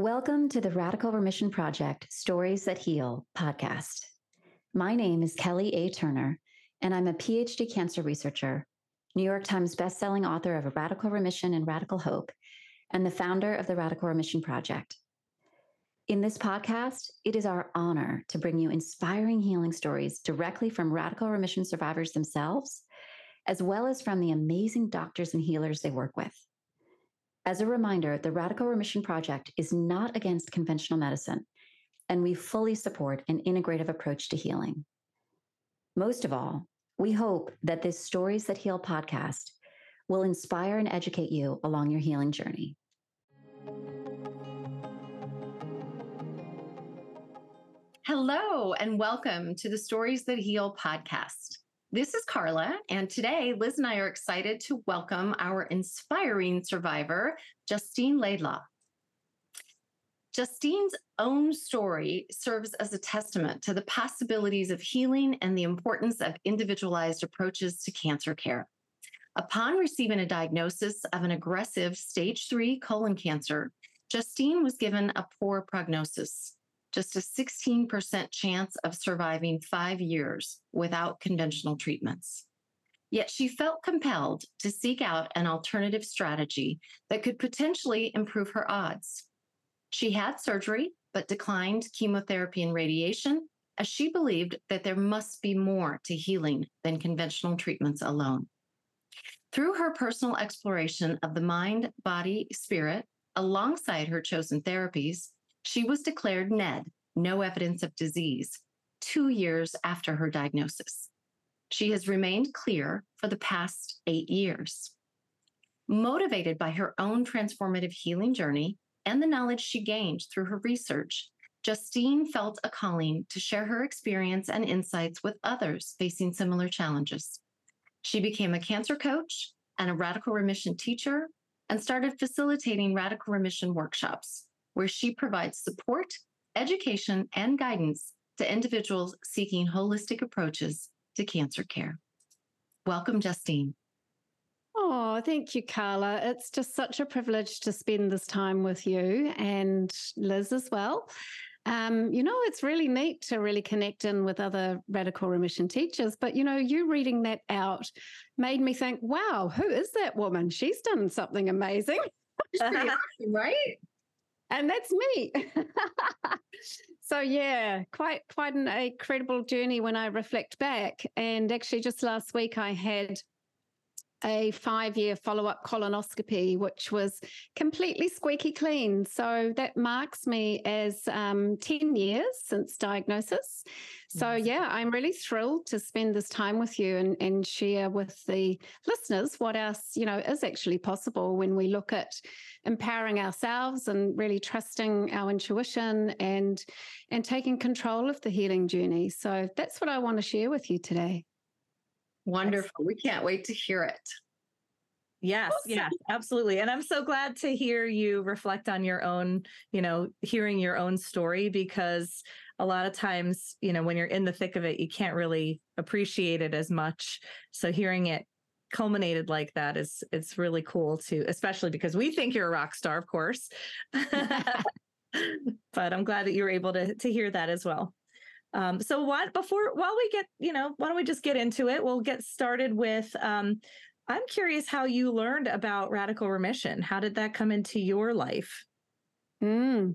Welcome to the Radical Remission Project Stories That Heal podcast. My name is Kelly A. Turner, and I'm a PhD cancer researcher, New York Times bestselling author of Radical Remission and Radical Hope, and the founder of the Radical Remission Project. In this podcast, it is our honor to bring you inspiring healing stories directly from radical remission survivors themselves, as well as from the amazing doctors and healers they work with. As a reminder, the Radical Remission Project is not against conventional medicine, and we fully support an integrative approach to healing. Most of all, we hope that this Stories That Heal podcast will inspire and educate you along your healing journey. Hello, and welcome to the Stories That Heal podcast. This is Carla, and today Liz and I are excited to welcome our inspiring survivor, Justine Laidlaw. Justine's own story serves as a testament to the possibilities of healing and the importance of individualized approaches to cancer care. Upon receiving a diagnosis of an aggressive stage 3 colon cancer, Justine was given a poor prognosis. Just a 16% chance of surviving 5 years without conventional treatments. Yet she felt compelled to seek out an alternative strategy that could potentially improve her odds. She had surgery, but declined chemotherapy and radiation, as she believed that there must be more to healing than conventional treatments alone. Through her personal exploration of the mind, body, spirit, alongside her chosen therapies, she was declared NED, no evidence of disease, 2 years after her diagnosis. She has remained clear for the past 8 years. Motivated by her own transformative healing journey and the knowledge she gained through her research, Justine felt a calling to share her experience and insights with others facing similar challenges. She became a cancer coach and a radical remission teacher and started facilitating radical remission workshops, where she provides support, education, and guidance to individuals seeking holistic approaches to cancer care. Welcome, Justine. Oh, thank you, Carla. It's just such a privilege to spend this time with you and Liz as well. It's really neat to really connect in with other radical remission teachers, but, you reading that out made me think, wow, who is that woman? She's done something amazing. Right? And that's me. So yeah, quite an incredible journey when I reflect back. And actually just last week I had a 5-year follow-up colonoscopy, which was completely squeaky clean. So that marks me as 10 years since diagnosis. So yeah, I'm really thrilled to spend this time with you and share with the listeners what else, is actually possible when we look at empowering ourselves and really trusting our intuition and taking control of the healing journey. So that's what I want to share with you today. Wonderful. We can't wait to hear it. Yes, awesome. Yes, absolutely. And I'm so glad to hear you reflect on your own, hearing your own story, because a lot of times, when you're in the thick of it, you can't really appreciate it as much. So hearing it culminated like that it's really cool too, especially because we think you're a rock star, of course. But I'm glad that you were able to hear that as well. Why don't we just get into it? We'll get started with, I'm curious how you learned about radical remission. How did that come into your life? Yeah,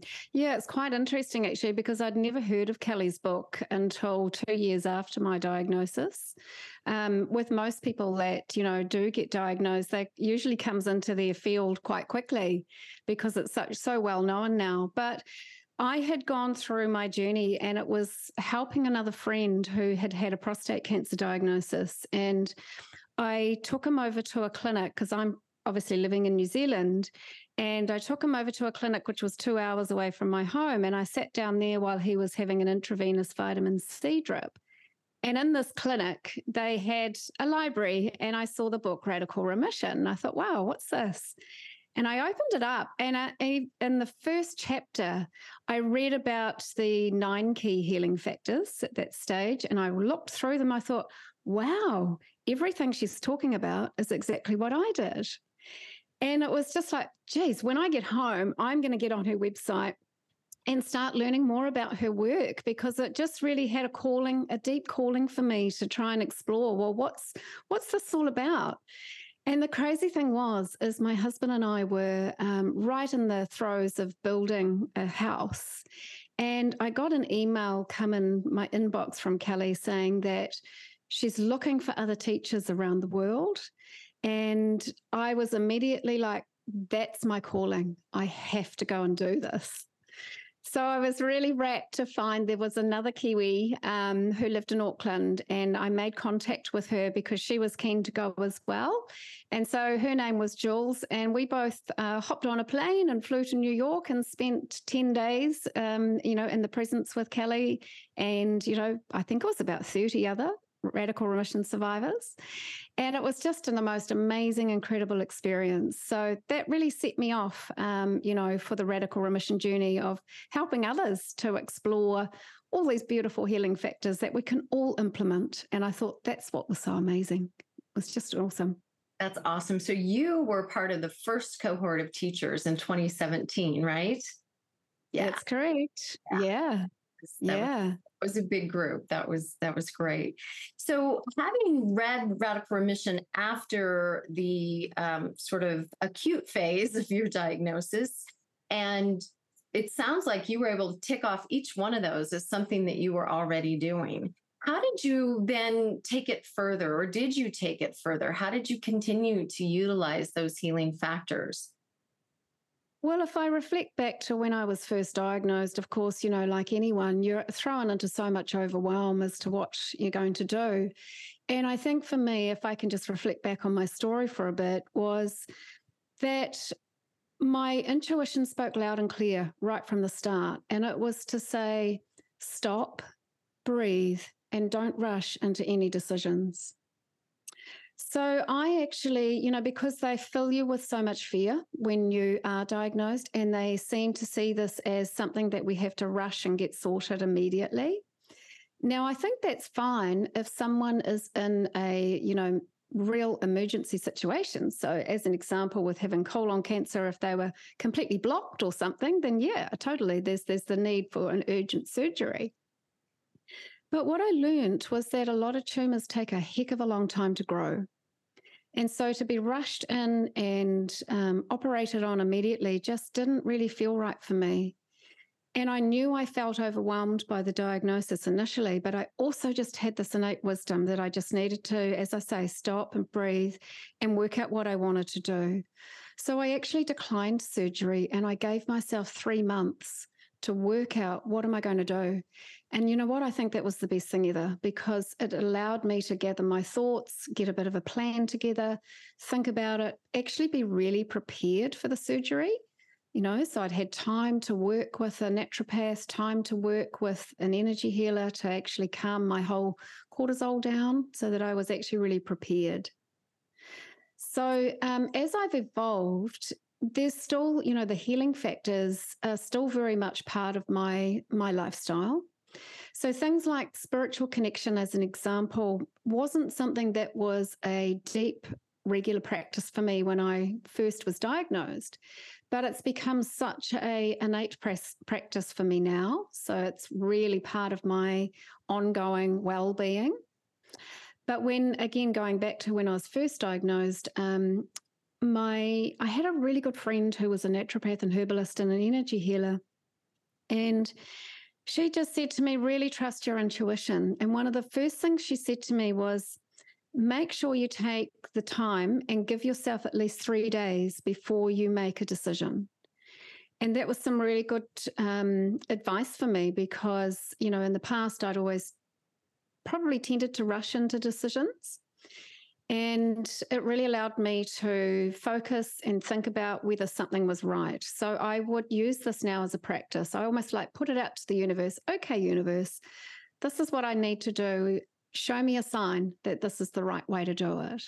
it's quite interesting actually, because I'd never heard of Kelly's book until 2 years after my diagnosis. With most people that, do get diagnosed, that usually comes into their field quite quickly because it's so well known now. But I had gone through my journey and it was helping another friend who had had a prostate cancer diagnosis. And I took him over to a clinic because I'm obviously living in New Zealand. And I took him over to a clinic, which was 2 hours away from my home. And I sat down there while he was having an intravenous vitamin C drip. And in this clinic, they had a library and I saw the book Radical Remission. And I thought, wow, what's this? And I opened it up and in the first chapter, I read about the 9 key healing factors at that stage. And I looked through them. I thought, wow, everything she's talking about is exactly what I did. And it was just like, geez, when I get home, I'm going to get on her website and start learning more about her work, because it just really had a calling, a deep calling for me to try and explore, well, what's this all about? And the crazy thing is my husband and I were right in the throes of building a house. And I got an email come in my inbox from Kelly saying that she's looking for other teachers around the world. And I was immediately like, that's my calling. I have to go and do this. So I was really rapt to find there was another Kiwi who lived in Auckland, and I made contact with her because she was keen to go as well. And so her name was Jules, and we both hopped on a plane and flew to New York and spent 10 days, in the presence with Kelly. And, I think it was about 30 other Radical Remission survivors. And it was just the most amazing, incredible experience. So that really set me off, for the Radical Remission journey of helping others to explore all these beautiful healing factors that we can all implement. And I thought that's what was so amazing. It was just awesome. That's awesome. So you were part of the first cohort of teachers in 2017, right? Yeah. That's correct. Yeah. Yeah. It was a big group. That was great. So having read Radical Remission after the sort of acute phase of your diagnosis, and it sounds like you were able to tick off each one of those as something that you were already doing. How did you then take it further, or did you take it further? How did you continue to utilize those healing factors? Well, if I reflect back to when I was first diagnosed, of course, like anyone, you're thrown into so much overwhelm as to what you're going to do. And I think for me, if I can just reflect back on my story for a bit, was that my intuition spoke loud and clear right from the start. And it was to say, stop, breathe, and don't rush into any decisions. So I actually, because they fill you with so much fear when you are diagnosed, and they seem to see this as something that we have to rush and get sorted immediately. Now, I think that's fine if someone is in a, real emergency situation. So as an example, with having colon cancer, if they were completely blocked or something, then yeah, totally, there's the need for an urgent surgery. But what I learned was that a lot of tumours take a heck of a long time to grow. And so to be rushed in and operated on immediately just didn't really feel right for me. And I knew I felt overwhelmed by the diagnosis initially, but I also just had this innate wisdom that I just needed to, as I say, stop and breathe and work out what I wanted to do. So I actually declined surgery, and I gave myself 3 months to work out, what am I going to do? And you know what? I think that was the best thing ever, because it allowed me to gather my thoughts, get a bit of a plan together, think about it, actually be really prepared for the surgery. So I'd had time to work with a naturopath, time to work with an energy healer to actually calm my whole cortisol down so that I was actually really prepared. So as I've evolved, there's still, the healing factors are still very much part of my lifestyle. So things like spiritual connection, as an example, wasn't something that was a deep, regular practice for me when I first was diagnosed, but it's become such a innate practice for me now. So it's really part of my ongoing well-being. But going back to when I was first diagnosed, I had a really good friend who was a naturopath and herbalist and an energy healer, and she just said to me, really trust your intuition. And one of the first things she said to me was, make sure you take the time and give yourself at least 3 days before you make a decision. And that was some really good advice for me, because in the past I'd always probably tended to rush into decisions. And it really allowed me to focus and think about whether something was right. So I would use this now as a practice. I almost like put it out to the universe. Okay, universe, this is what I need to do. Show me a sign that this is the right way to do it.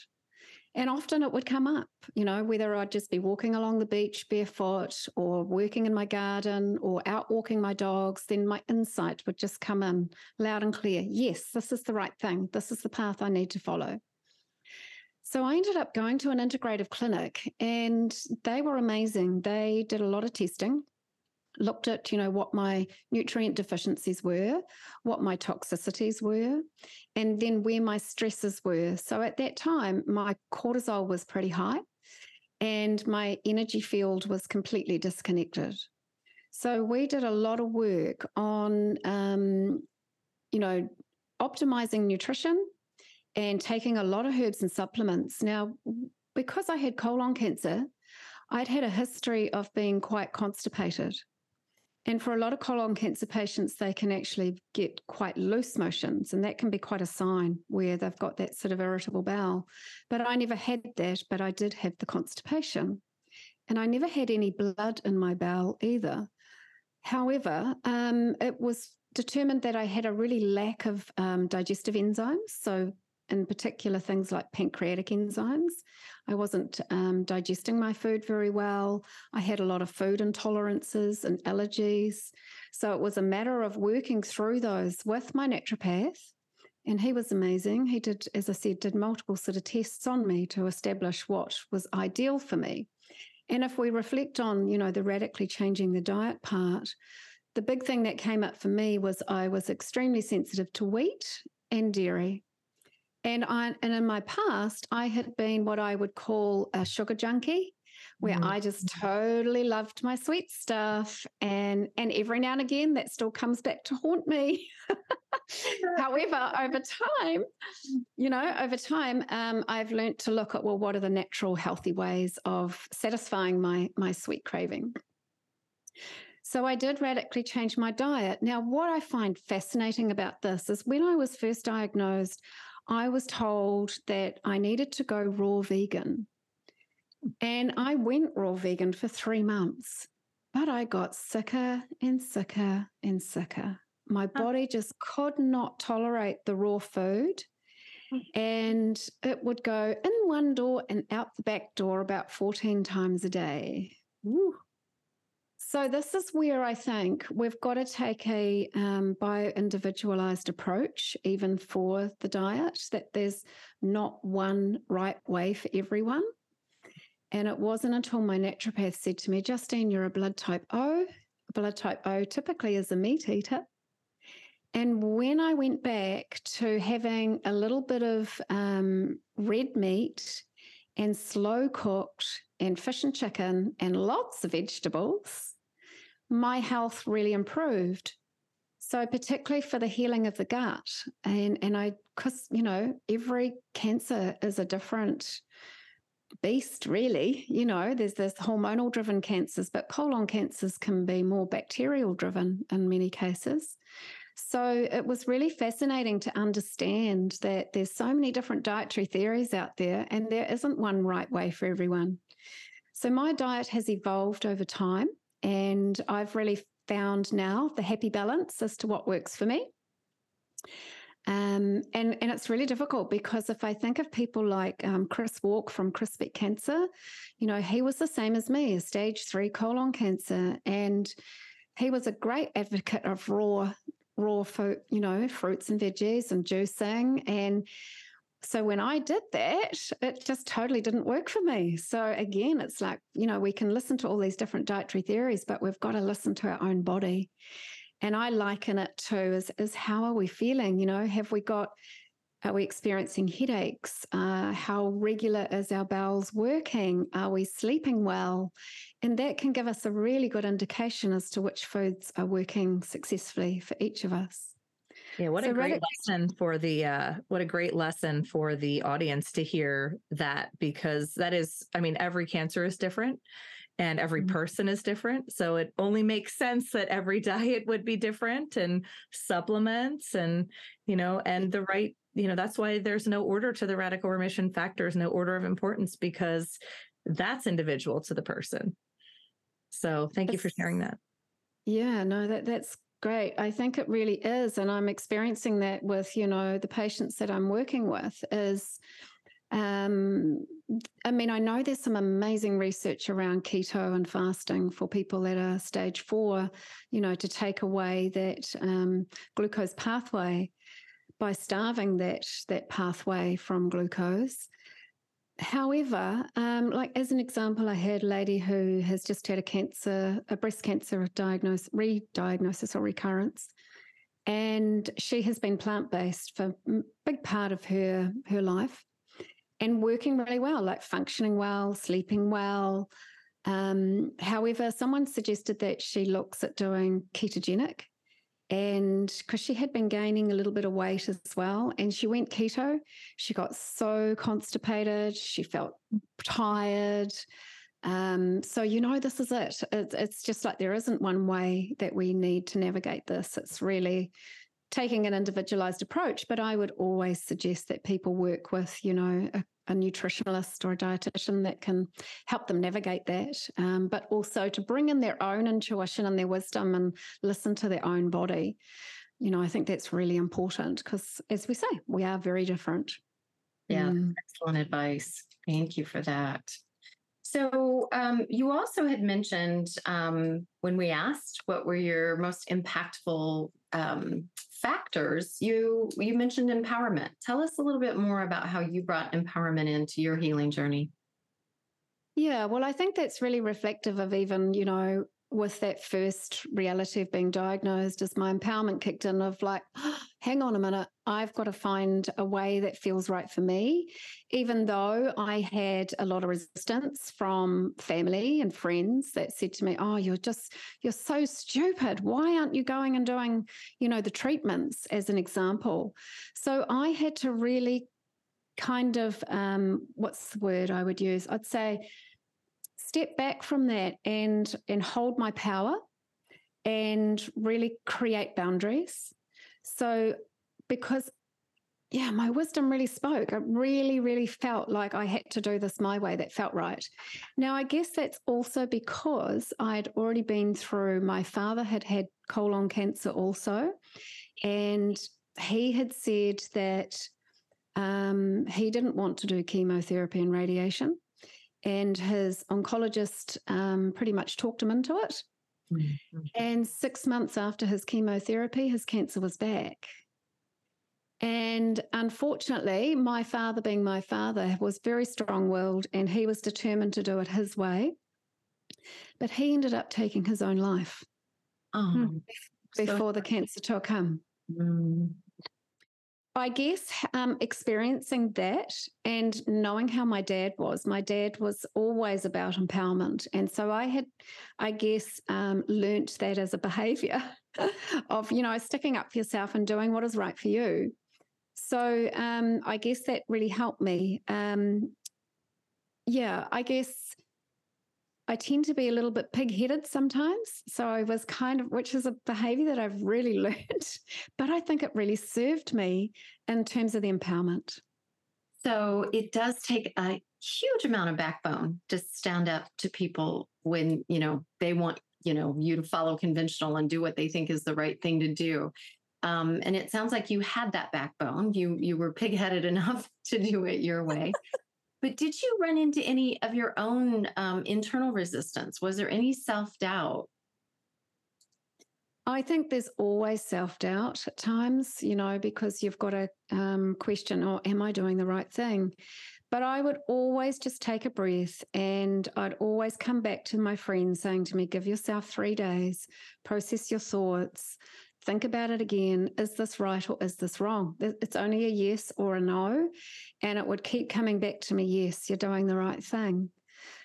And often it would come up, whether I'd just be walking along the beach barefoot or working in my garden or out walking my dogs, then my insight would just come in loud and clear. Yes, this is the right thing. This is the path I need to follow. So I ended up going to an integrative clinic, and they were amazing. They did a lot of testing, looked at, you know, what my nutrient deficiencies were, what my toxicities were, and then where my stresses were. So at that time, my cortisol was pretty high and my energy field was completely disconnected. So we did a lot of work on, you know, optimizing nutrition and taking a lot of herbs and supplements. Now, because I had colon cancer, I'd had a history of being quite constipated. And for a lot of colon cancer patients, they can actually get quite loose motions, and that can be quite a sign where they've got that sort of irritable bowel. But I never had that, but I did have the constipation. And I never had any blood in my bowel either. However, it was determined that I had a really lack of digestive enzymes. So in particular, things like pancreatic enzymes. I wasn't digesting my food very well. I had a lot of food intolerances and allergies. So it was a matter of working through those with my naturopath. And he was amazing. He did, as I said, did multiple sort of tests on me to establish what was ideal for me. And if we reflect on, you know, the radically changing the diet part, the big thing that came up for me was I was extremely sensitive to wheat and dairy. And in my past, I had been what I would call a sugar junkie, where I just totally loved my sweet stuff. And every now and again, that still comes back to haunt me. However, over time, I've learned to look at, well, what are the natural healthy ways of satisfying my sweet craving? So I did radically change my diet. Now, what I find fascinating about this is when I was first diagnosed, I was told that I needed to go raw vegan. And I went raw vegan for 3 months, but I got sicker and sicker and sicker. My body just could not tolerate the raw food, and it would go in one door and out the back door about 14 times a day. Woo. So this is where I think we've got to take a bio-individualized approach, even for the diet, that there's not one right way for everyone. And it wasn't until my naturopath said to me, Justine, you're a blood type O. Blood type O typically is a meat eater. And when I went back to having a little bit of red meat and slow cooked and fish and chicken and lots of vegetables, my health really improved. So particularly for the healing of the gut. And I, because, you know, every cancer is a different beast, really. You know, there's this hormonal driven cancers, but colon cancers can be more bacterial driven in many cases. So it was really fascinating to understand that there's so many different dietary theories out there, and there isn't one right way for everyone. So my diet has evolved over time, and I've really found now the happy balance as to what works for me. And it's really difficult, because if I think of people like Chris Walk from Crispy Cancer, you know, he was the same as me, stage 3 colon cancer. And he was a great advocate of raw food, you know, fruits and veggies and juicing. And so when I did that, it just totally didn't work for me. So again, it's like, you know, we can listen to all these different dietary theories, but we've got to listen to our own body. And I liken it to is how are we feeling? You know, are we experiencing headaches? How regular is our bowels working? Are we sleeping well? And that can give us a really good indication as to which foods are working successfully for each of us. Yeah, what a great lesson for the audience to hear that, because that is, I mean, every cancer is different. And every person is different. So it only makes sense that every diet would be different, and supplements, and, you know, and the right, you know, that's why there's no order to the radical remission factors, no order of importance, because that's individual to the person. So thank you for sharing that. Yeah, no, that's great. I think it really is. And I'm experiencing that with, you know, the patients that I'm working with is, I mean, I know there's some amazing research around keto and fasting for people that are stage 4, you know, to take away that glucose pathway by starving that pathway from glucose. However, like as an example, I had a lady who has just had a breast cancer re-diagnosis or recurrence, and she has been plant-based for a big part of her life and working really well, like functioning well, sleeping well. However, someone suggested that she looks at doing ketogenic, and because she had been gaining a little bit of weight as well, and she went keto. She got so constipated, she felt tired. So, you know, this is it. It's just like there isn't one way that we need to navigate this. It's really taking an individualized approach, but I would always suggest that people work with, you know, a nutritionalist or a dietitian that can help them navigate that, but also to bring in their own intuition and their wisdom and listen to their own body. You know, I think that's really important because, as we say, we are very different. Yeah, excellent advice. Thank you for that. So you also had mentioned when we asked what were your most impactful factors, you mentioned empowerment. Tell us a little bit more about how you brought empowerment into your healing journey. Yeah, well, I think that's really reflective of even, you know, with that first reality of being diagnosed, as my empowerment kicked in of like, oh, hang on a minute, I've got to find a way that feels right for me. Even though I had a lot of resistance from family and friends that said to me, oh, you're so stupid. Why aren't you going and doing, you know, the treatments, as an example? So I had to really kind of, what's the word I would use? I'd say, step back from that and hold my power and really create boundaries. So because, yeah, my wisdom really spoke. I really, really felt like I had to do this my way. That felt right. Now, I guess that's also because I'd already been through, my father had had colon cancer also, and he had said that he didn't want to do chemotherapy and radiation. And his oncologist pretty much talked him into it. Mm-hmm. And 6 months after his chemotherapy, his cancer was back. And unfortunately, my father, being my father, was very strong-willed, and he was determined to do it his way. But he ended up taking his own life before the cancer took him. Mm. I guess experiencing that and knowing how my dad was always about empowerment. And so I had, I guess, learnt that as a behaviour of, you know, sticking up for yourself and doing what is right for you. So I guess that really helped me. Yeah, I guess I tend to be a little bit pig-headed sometimes. So I was kind of, which is a behaviour that I've really learned, but I think it really served me in terms of the empowerment. So it does take a huge amount of backbone to stand up to people when, you know, they want, you know, you to follow conventional and do what they think is the right thing to do. And it sounds like you had that backbone. You were pig-headed enough to do it your way. But did you run into any of your own internal resistance? Was there any self-doubt? I think there's always self-doubt at times, you know, because you've got to question, oh, am I doing the right thing? But I would always just take a breath, and I'd always come back to my friends saying to me, give yourself 3 days, process your thoughts, think about it again. Is this right or is this wrong? It's only a yes or a no. And it would keep coming back to me, yes, you're doing the right thing.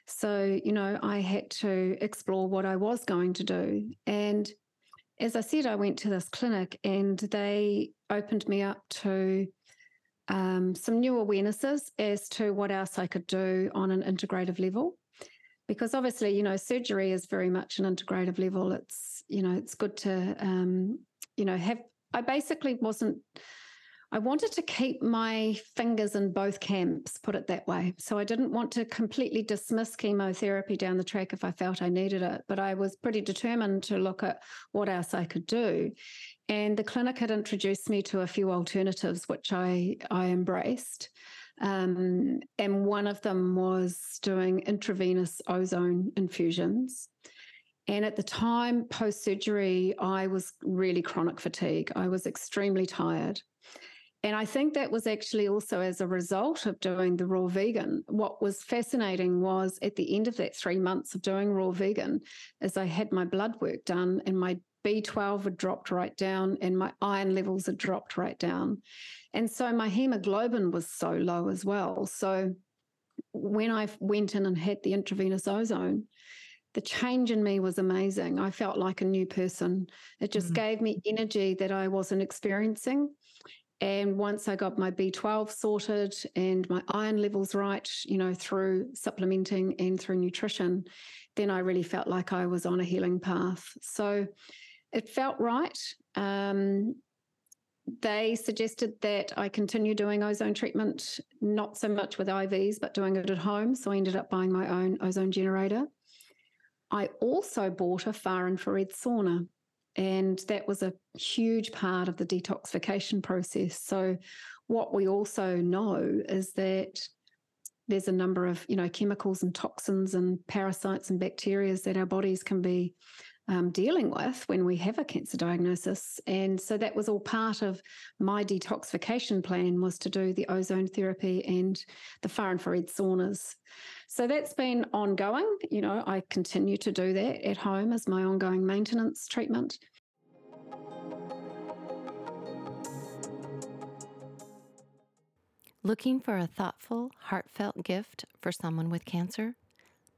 So, you know, I had to explore what I was going to do. And as I said, I went to this clinic and they opened me up to some new awarenesses as to what else I could do on an integrative level. Because obviously, you know, surgery is very much an integrative level. It's, you know, it's good to... you know, I wanted to keep my fingers in both camps, put it that way. So I didn't want to completely dismiss chemotherapy down the track if I felt I needed it, but I was pretty determined to look at what else I could do. And the clinic had introduced me to a few alternatives, which I embraced. And one of them was doing intravenous ozone infusions. And at the time, post-surgery, I was really chronic fatigue. I was extremely tired. And I think that was actually also as a result of doing the raw vegan. What was fascinating was at the end of that 3 months of doing raw vegan is I had my blood work done and my B12 had dropped right down and my iron levels had dropped right down. And so my hemoglobin was so low as well. So when I went in and had the intravenous ozone, the change in me was amazing. I felt like a new person. It just gave me energy that I wasn't experiencing. And once I got my B12 sorted and my iron levels right, you know, through supplementing and through nutrition, then I really felt like I was on a healing path. So it felt right. They suggested that I continue doing ozone treatment, not so much with IVs, but doing it at home. So I ended up buying my own ozone generator. I also bought a far infrared sauna. And that was a huge part of the detoxification process. So what we also know is that there's a number of, you know, chemicals and toxins and parasites and bacteria that our bodies can be dealing with when we have a cancer diagnosis. And so that was all part of my detoxification plan, was to do the ozone therapy and the far infrared saunas. So that's been ongoing. You know, I continue to do that at home as my ongoing maintenance treatment. Looking for a thoughtful, heartfelt gift for someone with cancer?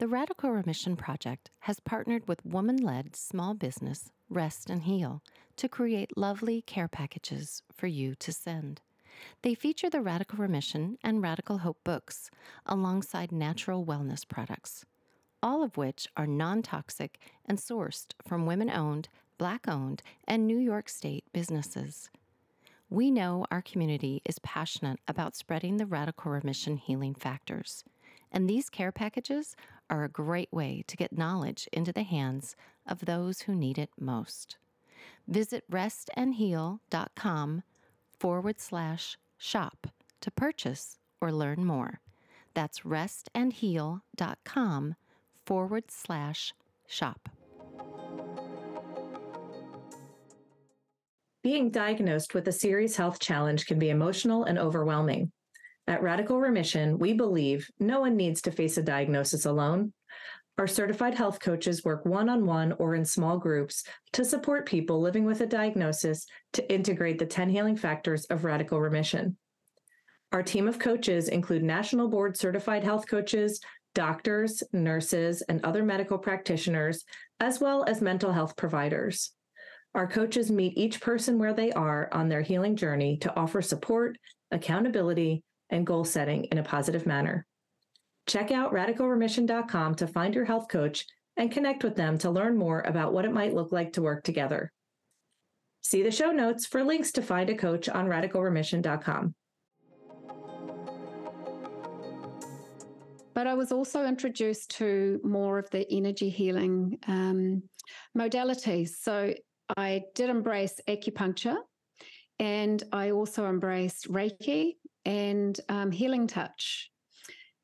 The Radical Remission Project has partnered with woman-led small business Rest and Heal to create lovely care packages for you to send. They feature the Radical Remission and Radical Hope books alongside natural wellness products, all of which are non-toxic and sourced from women-owned, Black-owned, and New York State businesses. We know our community is passionate about spreading the Radical Remission healing factors, and these care packages are a great way to get knowledge into the hands of those who need it most. Visit restandheal.com/shop to purchase or learn more. That's restandheal.com/shop. Being diagnosed with a serious health challenge can be emotional and overwhelming. At Radical Remission, we believe no one needs to face a diagnosis alone. Our certified health coaches work one-on-one or in small groups to support people living with a diagnosis to integrate the 10 healing factors of Radical Remission. Our team of coaches include national board certified health coaches, doctors, nurses, and other medical practitioners, as well as mental health providers. Our coaches meet each person where they are on their healing journey to offer support, accountability, and goal setting in a positive manner. Check out RadicalRemission.com to find your health coach and connect with them to learn more about what it might look like to work together. See the show notes for links to find a coach on RadicalRemission.com. But I was also introduced to more of the energy healing modalities. So I did embrace acupuncture, and I also embraced Reiki and healing touch.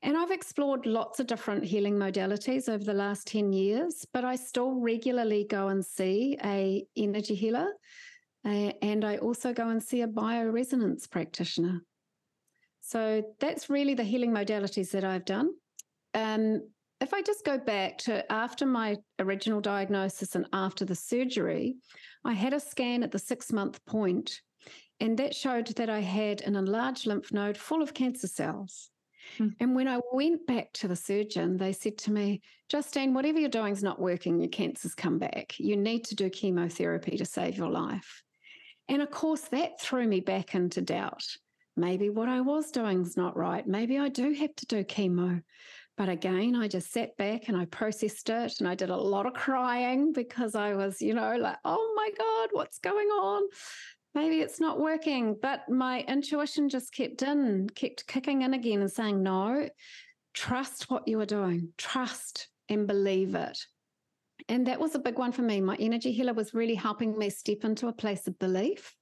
And I've explored lots of different healing modalities over the last 10 years, but I still regularly go and see an energy healer, and I also go and see a bioresonance practitioner. So that's really the healing modalities that I've done. If I just go back to after my original diagnosis and after the surgery, I had a scan at the 6-month point, and that showed that I had an enlarged lymph node full of cancer cells. And when I went back to the surgeon, they said to me, "Justine, whatever you're doing is not working. Your cancer's come back. You need to do chemotherapy to save your life." And of course, that threw me back into doubt. Maybe what I was doing is not right. Maybe I do have to do chemo. But again, I just sat back and I processed it, and I did a lot of crying because I was, you know, like, oh my God, what's going on? Maybe it's not working. But my intuition just kept kicking in again and saying, no, trust what you are doing. Trust and believe it. And that was a big one for me. My energy healer was really helping me step into a place of belief.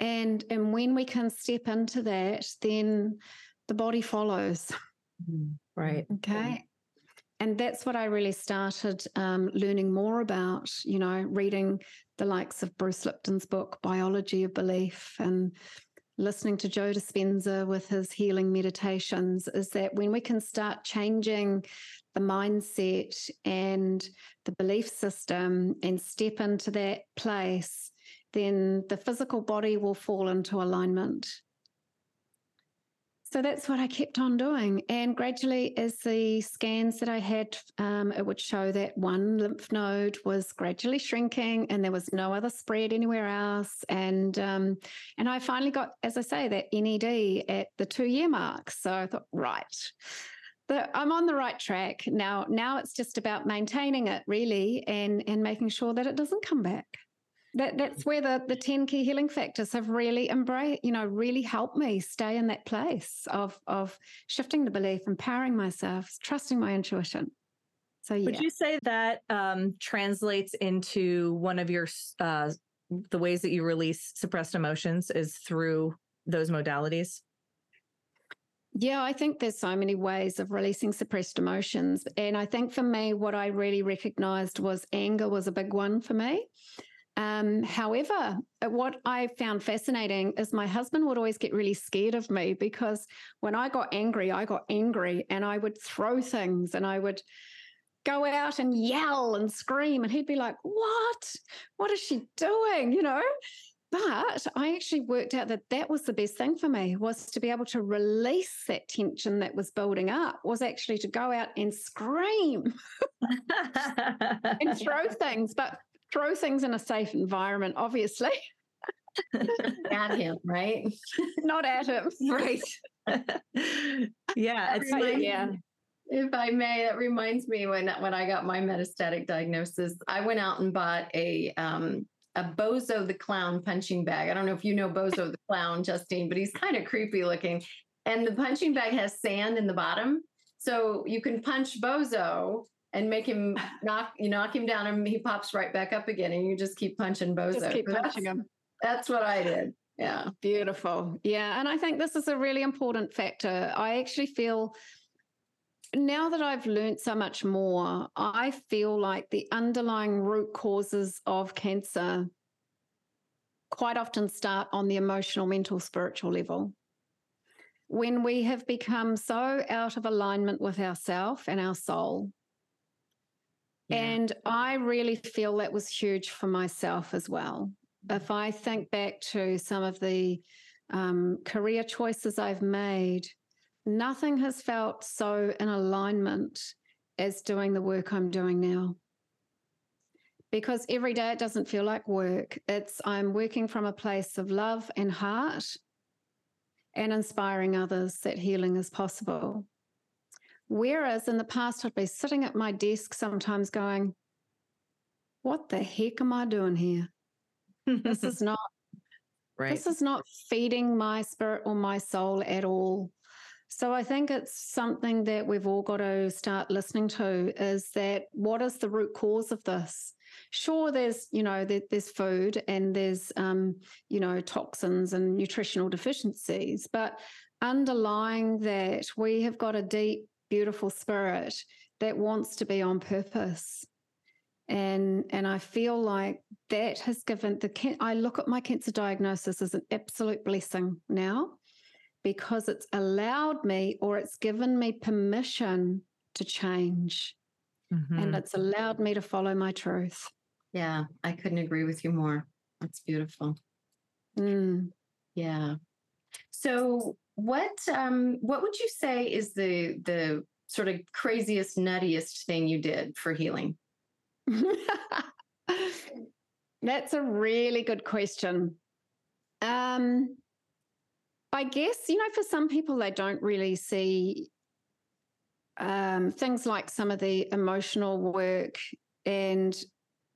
And when we can step into that, then the body follows. Right. Okay. And that's what I really started learning more about, you know, reading the likes of Bruce Lipton's book, Biology of Belief, and listening to Joe Dispenza with his healing meditations is that when we can start changing the mindset and the belief system and step into that place, then the physical body will fall into alignment. So that's what I kept on doing. And gradually, as the scans that I had, it would show that one lymph node was gradually shrinking and there was no other spread anywhere else. And I finally got, as I say, that NED at the 2-year mark. So I thought, right, I'm on the right track. Now it's just about maintaining it, really, and making sure that it doesn't come back. That's where the 10 key healing factors have really embraced, really helped me stay in that place of shifting the belief, empowering myself, trusting my intuition. So yeah. Would you say that translates into one of your the ways that you release suppressed emotions is through those modalities? Yeah, I think there's so many ways of releasing suppressed emotions, and I think for me, what I really recognized was anger was a big one for me. However, what I found fascinating is my husband would always get really scared of me, because when I got angry and I would throw things and I would go out and yell and scream, and he'd be like, what is she doing? But I actually worked out that that was the best thing for me, was to be able to release that tension that was building up, was actually to go out and scream and throw things. But throw things in a safe environment, obviously. At him, right? Not at him, right? Yeah, it's like, yeah. If I may, that reminds me when I got my metastatic diagnosis, I went out and bought a Bozo the Clown punching bag. I don't know if you know Bozo the Clown, Justine, but he's kind of creepy looking. And the punching bag has sand in the bottom, so you can punch Bozo and make him knock him down, and he pops right back up again, and you just keep punching Bozo. Just keep punching him. That's what I did. Yeah. Beautiful. Yeah. And I think this is a really important factor. I actually feel now that I've learned so much more, I feel like the underlying root causes of cancer quite often start on the emotional, mental, spiritual level. When we have become so out of alignment with ourselves and our soul. Yeah. And I really feel that was huge for myself as well. If I think back to some of the career choices I've made, nothing has felt so in alignment as doing the work I'm doing now. Because every day it doesn't feel like work. I'm working from a place of love and heart and inspiring others that healing is possible. Whereas in the past, I'd be sitting at my desk sometimes going, what the heck am I doing here? This is not right. This is not feeding my spirit or my soul at all. So I think it's something that we've all got to start listening to, is that what is the root cause of this? Sure, there's food and there's, toxins and nutritional deficiencies, but underlying that, we have got a deep, beautiful spirit that wants to be on purpose. And I feel like that has given I look at my cancer diagnosis as an absolute blessing now, because it's allowed me, or it's given me permission to change. Mm-hmm. And it's allowed me to follow my truth. Yeah, I couldn't agree with you more. That's beautiful. Mm. Yeah. So what would you say is the sort of craziest, nuttiest thing you did for healing? That's a really good question. I guess, for some people, they don't really see things like some of the emotional work and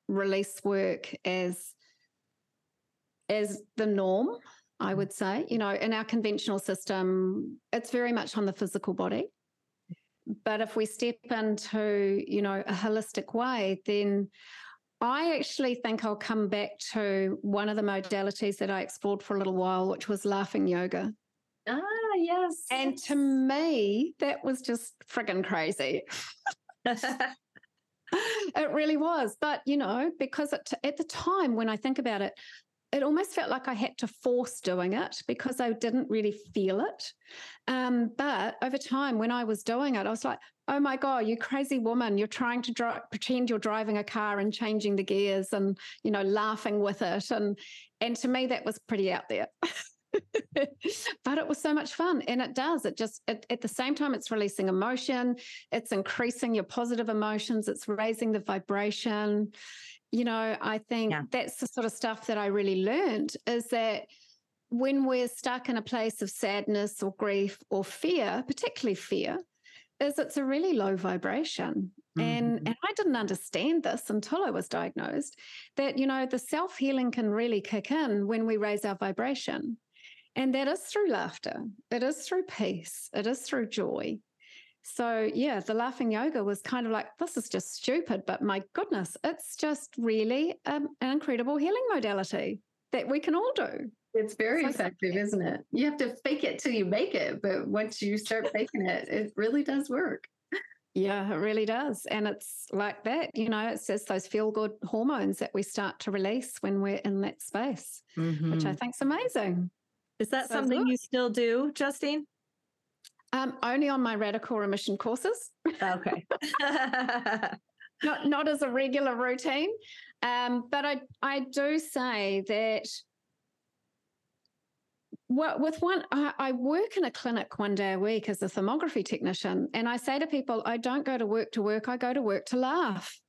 release work as the norm. I would say, in our conventional system, it's very much on the physical body. But if we step into, a holistic way, then I actually think I'll come back to one of the modalities that I explored for a little while, which was laughing yoga. Ah, yes. And to me, that was just friggin' crazy. It really was. But, because at the time, when I think about it, it almost felt like I had to force doing it because I didn't really feel it. But over time, when I was doing it, I was like, oh my God, you crazy woman, you're trying to pretend you're driving a car and changing the gears and, you know, laughing with it. And to me, that was pretty out there. But it was so much fun. And it does. It at the same time, it's releasing emotion. It's increasing your positive emotions. It's raising the vibration. You know, I think that's the sort of stuff that I really learned, is that when we're stuck in a place of sadness or grief or fear, particularly fear, is it's a really low vibration. And I didn't understand this until I was diagnosed, that, you know, the self-healing can really kick in when we raise our vibration. And that is through laughter. It is through peace. It is through joy. So, yeah, the laughing yoga was kind of like, this is just stupid, but my goodness, it's just really an incredible healing modality that we can all do. It's very effective, isn't it? You have to fake it till you make it, but once you start faking it, it really does work. Yeah, it really does. And it's like that, you know, it's just those feel-good hormones that we start to release when we're in that space, which I think is amazing. Is that something you still do, Justine? Only on my Radical Remission courses. Okay. Not as a regular routine. But I do say that I work in a clinic one day a week as a thermography technician. And I say to people, I don't go to work, I go to work to laugh.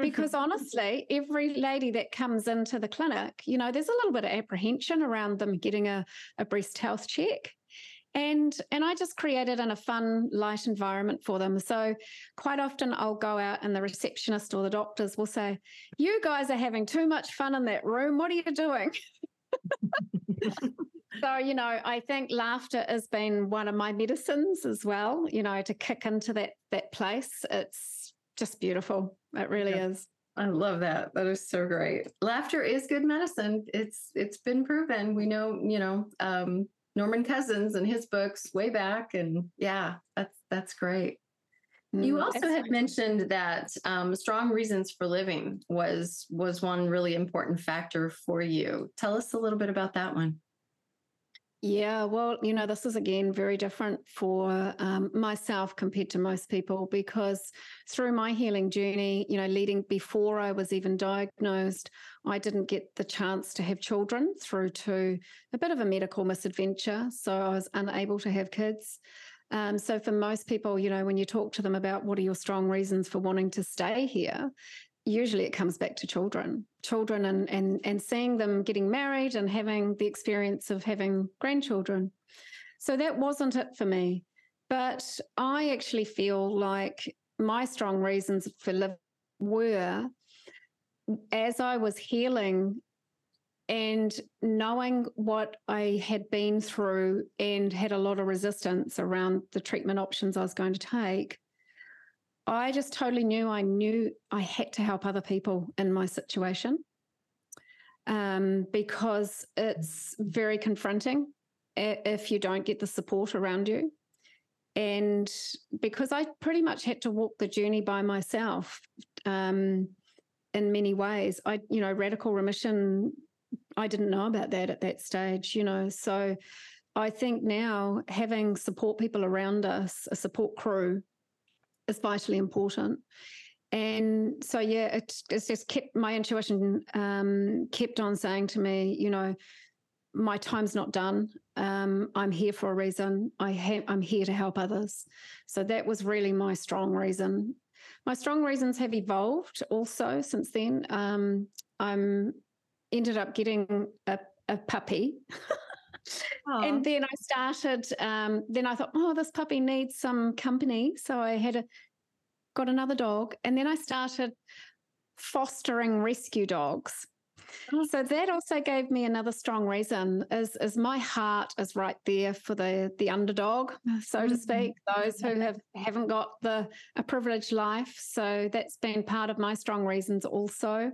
Because honestly, every lady that comes into the clinic, you know, there's a little bit of apprehension around them getting a breast health check. And I just create it in a fun, light environment for them. So quite often I'll go out and the receptionist or the doctors will say, you guys are having too much fun in that room. What are you doing? So, you know, I think laughter has been one of my medicines as well, you know, to kick into that place. It's just beautiful. It really is. I love that. That is so great. Laughter is good medicine. It's been proven. We know, you know, Norman Cousins and his books way back. And yeah, that's great. You also had mentioned that strong reasons for living was one really important factor for you. Tell us a little bit about that one. Yeah, well, you know, this is, again, very different for myself compared to most people, because through my healing journey, you know, leading before I was even diagnosed, I didn't get the chance to have children through to a bit of a medical misadventure. So I was unable to have kids. So for most people, you know, when you talk to them about what are your strong reasons for wanting to stay here, usually it comes back to children and seeing them getting married and having the experience of having grandchildren. So that wasn't it for me. But I actually feel like my strong reasons for living were, as I was healing and knowing what I had been through and had a lot of resistance around the treatment options I was going to take, I just totally knew I had to help other people in my situation because it's very confronting if you don't get the support around you. And because I pretty much had to walk the journey by myself in many ways. Radical remission, I didn't know about that at that stage, you know. So I think now having support people around us, a support crew, is vitally important. And so, yeah, it's just kept my intuition kept on saying to me, you know, my time's not done. I'm here for a reason. I'm here to help others. So that was really my strong reason. My strong reasons have evolved also since then. I'm ended up getting a puppy. Oh. And then I started, then I thought, oh, this puppy needs some company. So I got another dog. And then I started fostering rescue dogs. Oh. So that also gave me another strong reason, is my heart is right there for the underdog, so to speak, those who haven't got a privileged life. So that's been part of my strong reasons also.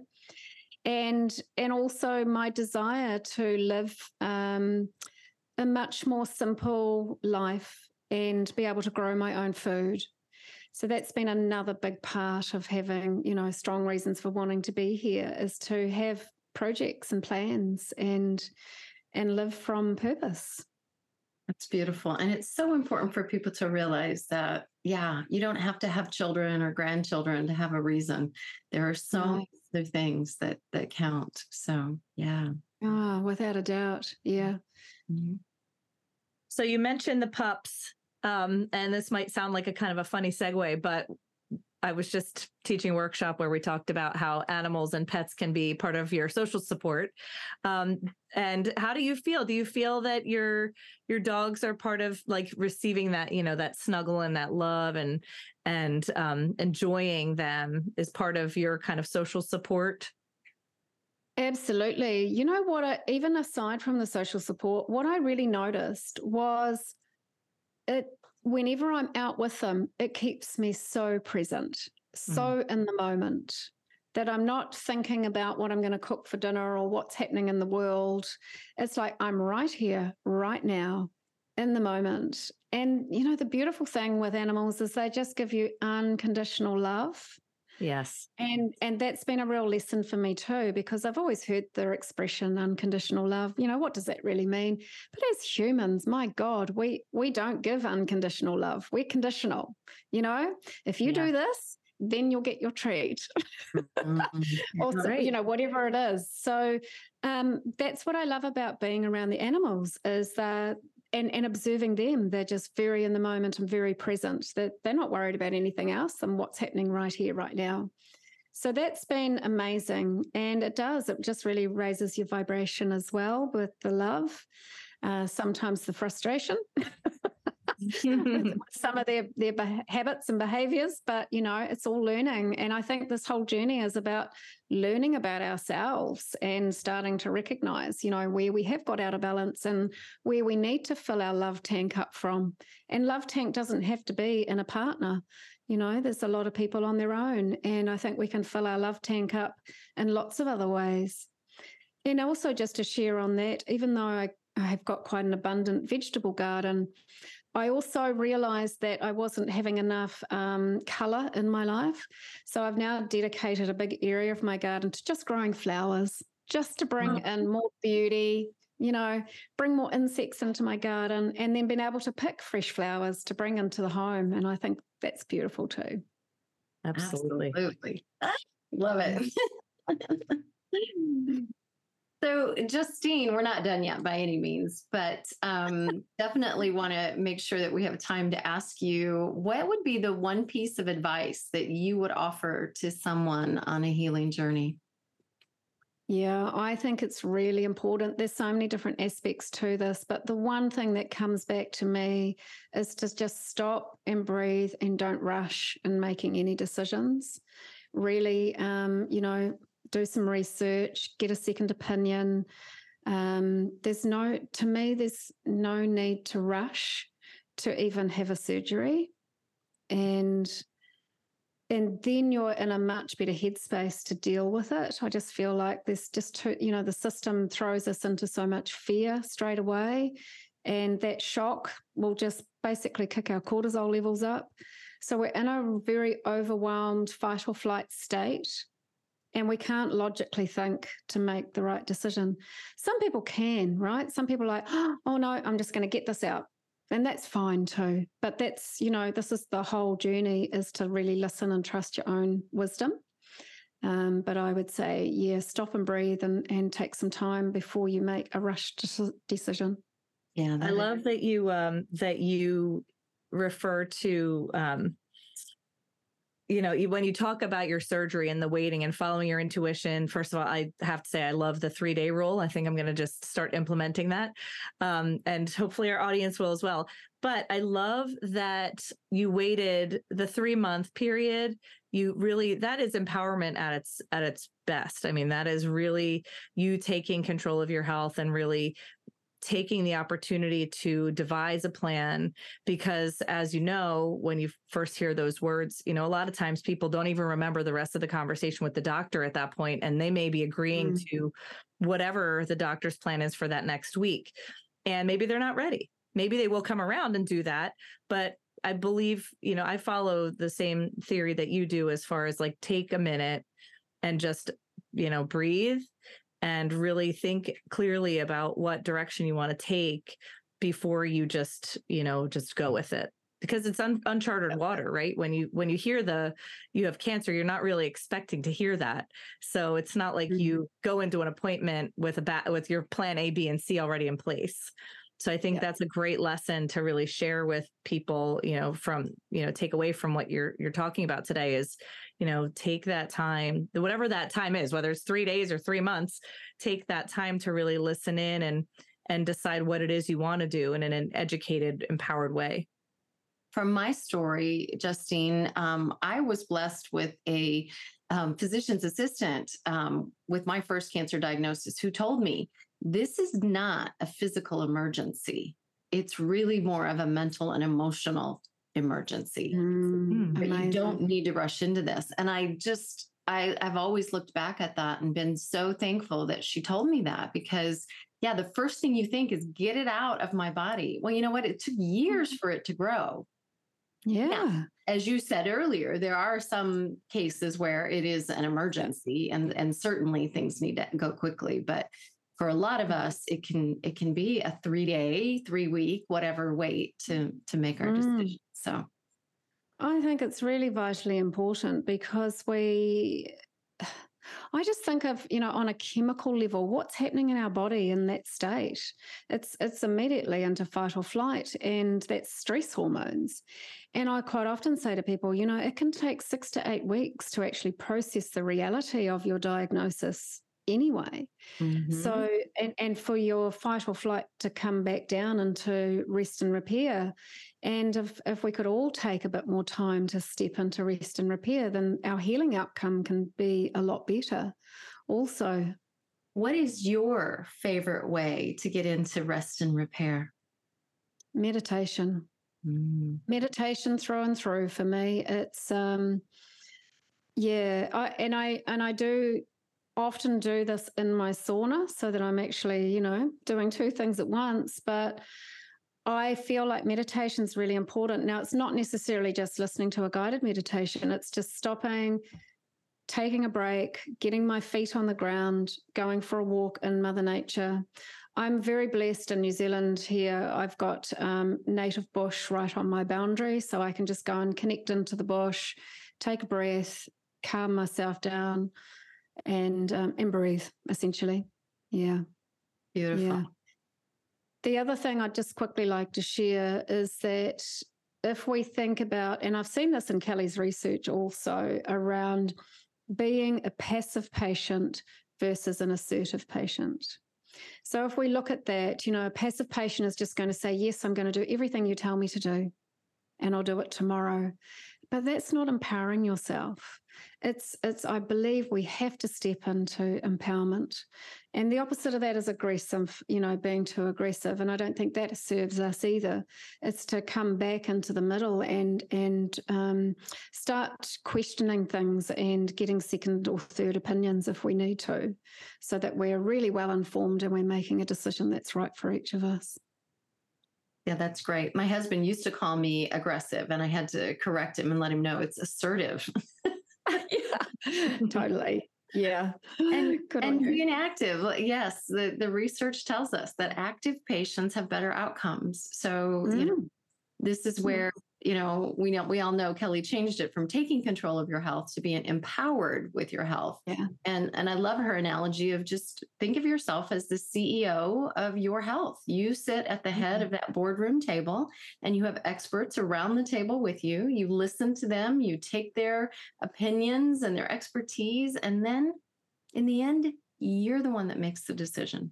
And also my desire to live a much more simple life and be able to grow my own food. So that's been another big part of having, you know, strong reasons for wanting to be here, is to have projects and plans and live from purpose. That's beautiful. And it's so important for people to realize that, yeah, you don't have to have children or grandchildren to have a reason. There are so many other things that count. So, yeah. Oh, without a doubt. Yeah. Mm-hmm. So you mentioned the pups, and this might sound like a kind of a funny segue, but I was just teaching a workshop where we talked about how animals and pets can be part of your social support. And how do you feel? Do you feel that your dogs are part of like receiving that, you know, that snuggle and that love and enjoying them is part of your kind of social support? Absolutely. You know what, even aside from the social support, what I really noticed was whenever I'm out with them, it keeps me so present, so in the moment, that I'm not thinking about what I'm going to cook for dinner or what's happening in the world. It's like I'm right here, right now, in the moment. And, you know, the beautiful thing with animals is they just give you unconditional love. Yes. And that's been a real lesson for me too, because I've always heard their expression, unconditional love. You know, what does that really mean? But as humans, my God, we don't give unconditional love. We're conditional. You know, if you do this, then you'll get your treat. Also, you know, whatever it is. So that's what I love about being around the animals is that and observing them. They're just very in the moment and very present. They're not worried about anything else and what's happening right here, right now. So that's been amazing. And it does. It just really raises your vibration as well with the love, sometimes the frustration, some of their habits and behaviours. But, you know, it's all learning. And I think this whole journey is about learning about ourselves and starting to recognise, you know, where we have got out of balance and where we need to fill our love tank up from. And love tank doesn't have to be in a partner. You know, there's a lot of people on their own. And I think we can fill our love tank up in lots of other ways. And also just to share on that, even though I have got quite an abundant vegetable garden, I also realised that I wasn't having enough colour in my life. So I've now dedicated a big area of my garden to just growing flowers, just to bring in more beauty, you know, bring more insects into my garden, and then being able to pick fresh flowers to bring into the home. And I think that's beautiful too. Absolutely. Love it. So, Justine, we're not done yet by any means, but definitely want to make sure that we have time to ask you, what would be the one piece of advice that you would offer to someone on a healing journey? Yeah, I think it's really important. There's so many different aspects to this, but the one thing that comes back to me is to just stop and breathe and don't rush in making any decisions. Really, you know, do some research, get a second opinion. There's no need to rush to even have a surgery. And then you're in a much better headspace to deal with it. I just feel like there's just too, you know, the system throws us into so much fear straight away. And that shock will just basically kick our cortisol levels up. So we're in a very overwhelmed fight or flight state. And we can't logically think to make the right decision. Some people can, right? Some people are like, oh no, I'm just going to get this out. And that's fine too. But that's, you know, this is the whole journey, is to really listen and trust your own wisdom. But I would say, yeah, stop and breathe and take some time before you make a rushed decision. Yeah. I love that you refer to, you know, when you talk about your surgery and the waiting and following your intuition, first of all, I have to say I love the 3-day rule. I think I'm going to just start implementing that. And hopefully our audience will as well. But I love that you waited the 3-month period. You really, that is empowerment at its best. I mean, that is really you taking control of your health and really taking the opportunity to devise a plan, because as you know, when you first hear those words, you know, a lot of times people don't even remember the rest of the conversation with the doctor at that point, and they may be agreeing to whatever the doctor's plan is for that next week. And maybe they're not ready. Maybe they will come around and do that. But I believe, you know, I follow the same theory that you do as far as like take a minute and just, you know, breathe and really think clearly about what direction you want to take before you just go with it. Because it's uncharted water, right? When you hear you have cancer, you're not really expecting to hear that. So it's not like you go into an appointment with your plan A, B, and C already in place. So I think that's a great lesson to really share with people, take away from what you're talking about today is, take that time, whatever that time is, whether it's 3 days or 3 months, take that time to really listen in and decide what it is you want to do in an educated, empowered way. From my story, Justine, I was blessed with a physician's assistant with my first cancer diagnosis who told me, this is not a physical emergency. It's really more of a mental and emotional emergency. But you don't need to rush into this. And I've always looked back at that and been so thankful that she told me that, because the first thing you think is get it out of my body. Well, you know what? It took years for it to grow. Yeah. Now, as you said earlier, there are some cases where it is an emergency and certainly things need to go quickly. But for a lot of us, it can be a 3-day, 3-week, whatever wait to make our decision. So I think it's really vitally important because I just think of, on a chemical level, what's happening in our body in that state. It's immediately into fight or flight, and that's stress hormones. And I quite often say to people, it can take 6 to 8 weeks to actually process the reality of your diagnosis anyway. Mm-hmm. So, and for your fight or flight to come back down into rest and repair. And if we could all take a bit more time to step into rest and repair, then our healing outcome can be a lot better also. What is your favorite way to get into rest and repair? Meditation. Meditation through and through for me. It's, I do often do this in my sauna so that I'm actually, doing two things at once, but I feel like meditation is really important. Now, it's not necessarily just listening to a guided meditation. It's just stopping, taking a break, getting my feet on the ground, going for a walk in Mother Nature. I'm very blessed in New Zealand here. I've got native bush right on my boundary, so I can just go and connect into the bush, take a breath, calm myself down, and breathe, essentially. Yeah. Beautiful. Yeah. The other thing I'd just quickly like to share is that if we think about, and I've seen this in Kelly's research also, around being a passive patient versus an assertive patient. So if we look at that, a passive patient is just going to say, yes, I'm going to do everything you tell me to do, and I'll do it tomorrow. But that's not empowering yourself. It's I believe we have to step into empowerment. And the opposite of that is aggressive, being too aggressive. And I don't think that serves us either. It's to come back into the middle and start questioning things and getting second or third opinions if we need to, so that we're really well informed and we're making a decision that's right for each of us. Yeah, that's great. My husband used to call me aggressive, and I had to correct him and let him know it's assertive. Yeah, totally. Yeah. And being active. Yes. The research tells us that active patients have better outcomes. So, this is where, we all know Kelly changed it from taking control of your health to being empowered with your health. Yeah. And I love her analogy of just think of yourself as the CEO of your health. You sit at the head of that boardroom table, and you have experts around the table with you. You listen to them, you take their opinions and their expertise. And then in the end, you're the one that makes the decision.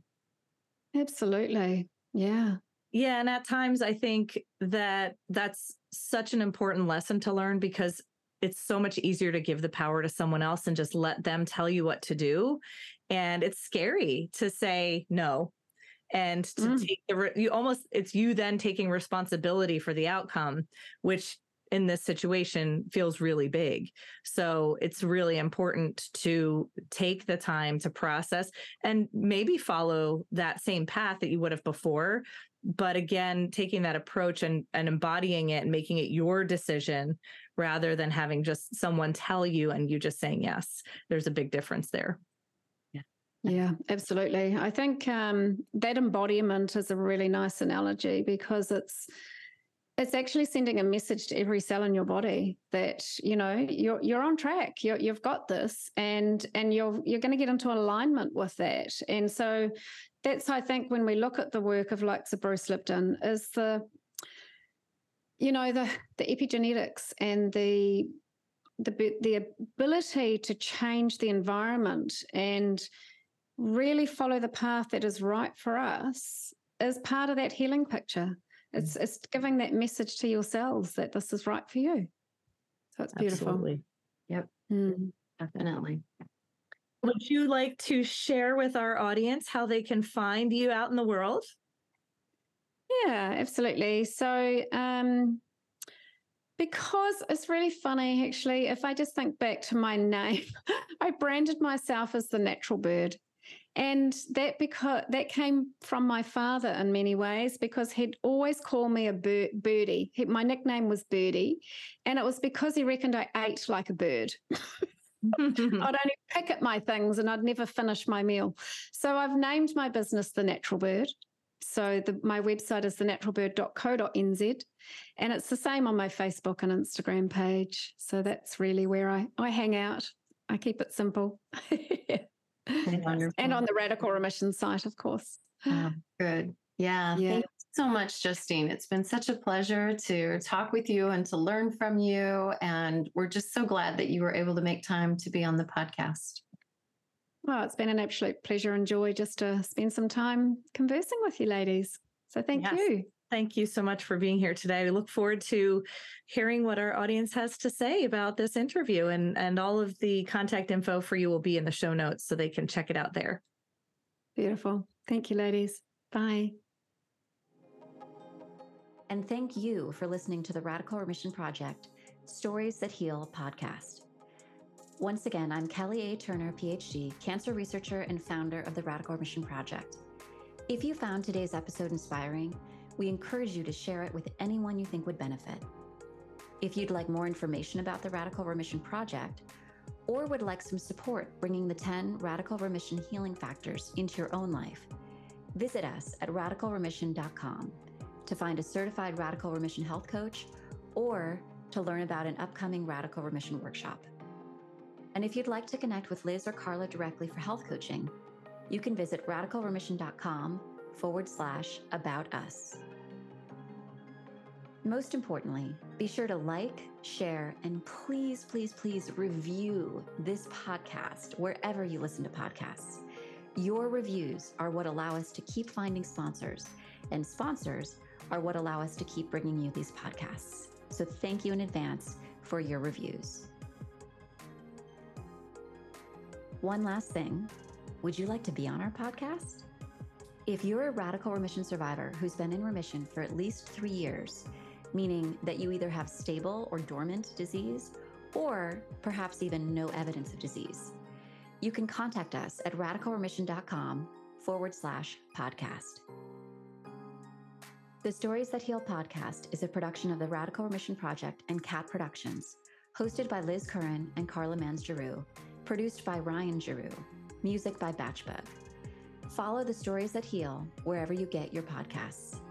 Absolutely. Yeah. Yeah. And at times I think that that's such an important lesson to learn, because it's so much easier to give the power to someone else and just let them tell you what to do. And it's scary to say no. And to take it's you then taking responsibility for the outcome, which in this situation feels really big. So it's really important to take the time to process and maybe follow that same path that you would have before. But again, taking that approach and embodying it and making it your decision rather than having just someone tell you and you just saying yes. There's a big difference there. Yeah. Yeah, absolutely. I think that embodiment is a really nice analogy, because it's actually sending a message to every cell in your body that, you know, you're on track, you've got this, and you're going to get into alignment with that. And so that's, I think, when we look at the work of like Sir Bruce Lipton, is the epigenetics and the ability to change the environment and really follow the path that is right for us is part of that healing picture. It's giving that message to yourselves that this is right for you. So it's beautiful. Absolutely. Yep. Mm. Definitely. Would you like to share with our audience how they can find you out in the world? Yeah, absolutely. So because it's really funny, actually, if I just think back to my name, I branded myself as the Natural Bird. And that came from my father in many ways, because he'd always call me a birdie. My nickname was Birdie. And it was because he reckoned I ate like a bird. I'd only pick at my things and I'd never finish my meal. So I've named my business The Natural Bird. So my website is thenaturalbird.co.nz. And it's the same on my Facebook and Instagram page. So that's really where I hang out. I keep it simple. And on the Radical Remission site, of course. Oh, good. Yeah. Thank you so much, Justine. It's been such a pleasure to talk with you and to learn from you. And we're just so glad that you were able to make time to be on the podcast. Well, it's been an absolute pleasure and joy just to spend some time conversing with you ladies. So thank you. Thank you so much for being here today. We look forward to hearing what our audience has to say about this interview, and all of the contact info for you will be in the show notes so they can check it out there. Beautiful. Thank you, ladies. Bye. And thank you for listening to the Radical Remission Project, Stories That Heal podcast. Once again, I'm Kelly A. Turner, PhD, cancer researcher and founder of the Radical Remission Project. If you found today's episode inspiring, we encourage you to share it with anyone you think would benefit. If you'd like more information about the Radical Remission Project, or would like some support bringing the 10 Radical Remission healing factors into your own life, visit us at RadicalRemission.com to find a certified Radical Remission health coach, or to learn about an upcoming Radical Remission workshop. And if you'd like to connect with Liz or Carla directly for health coaching, you can visit RadicalRemission.com/about us. Most importantly, be sure to like, share, and please, please, please review this podcast wherever you listen to podcasts. Your reviews are what allow us to keep finding sponsors, and sponsors are what allow us to keep bringing you these podcasts. So thank you in advance for your reviews. One last thing, would you like to be on our podcast? If you're a radical remission survivor who's been in remission for at least 3 years, meaning that you either have stable or dormant disease, or perhaps even no evidence of disease, you can contact us at RadicalRemission.com/podcast. The Stories That Heal podcast is a production of the Radical Remission Project and Cat Productions, hosted by Liz Curran and Carla Mans-Giroux, produced by Ryan Giroux, music by Batchbug. Follow the Stories That Heal wherever you get your podcasts.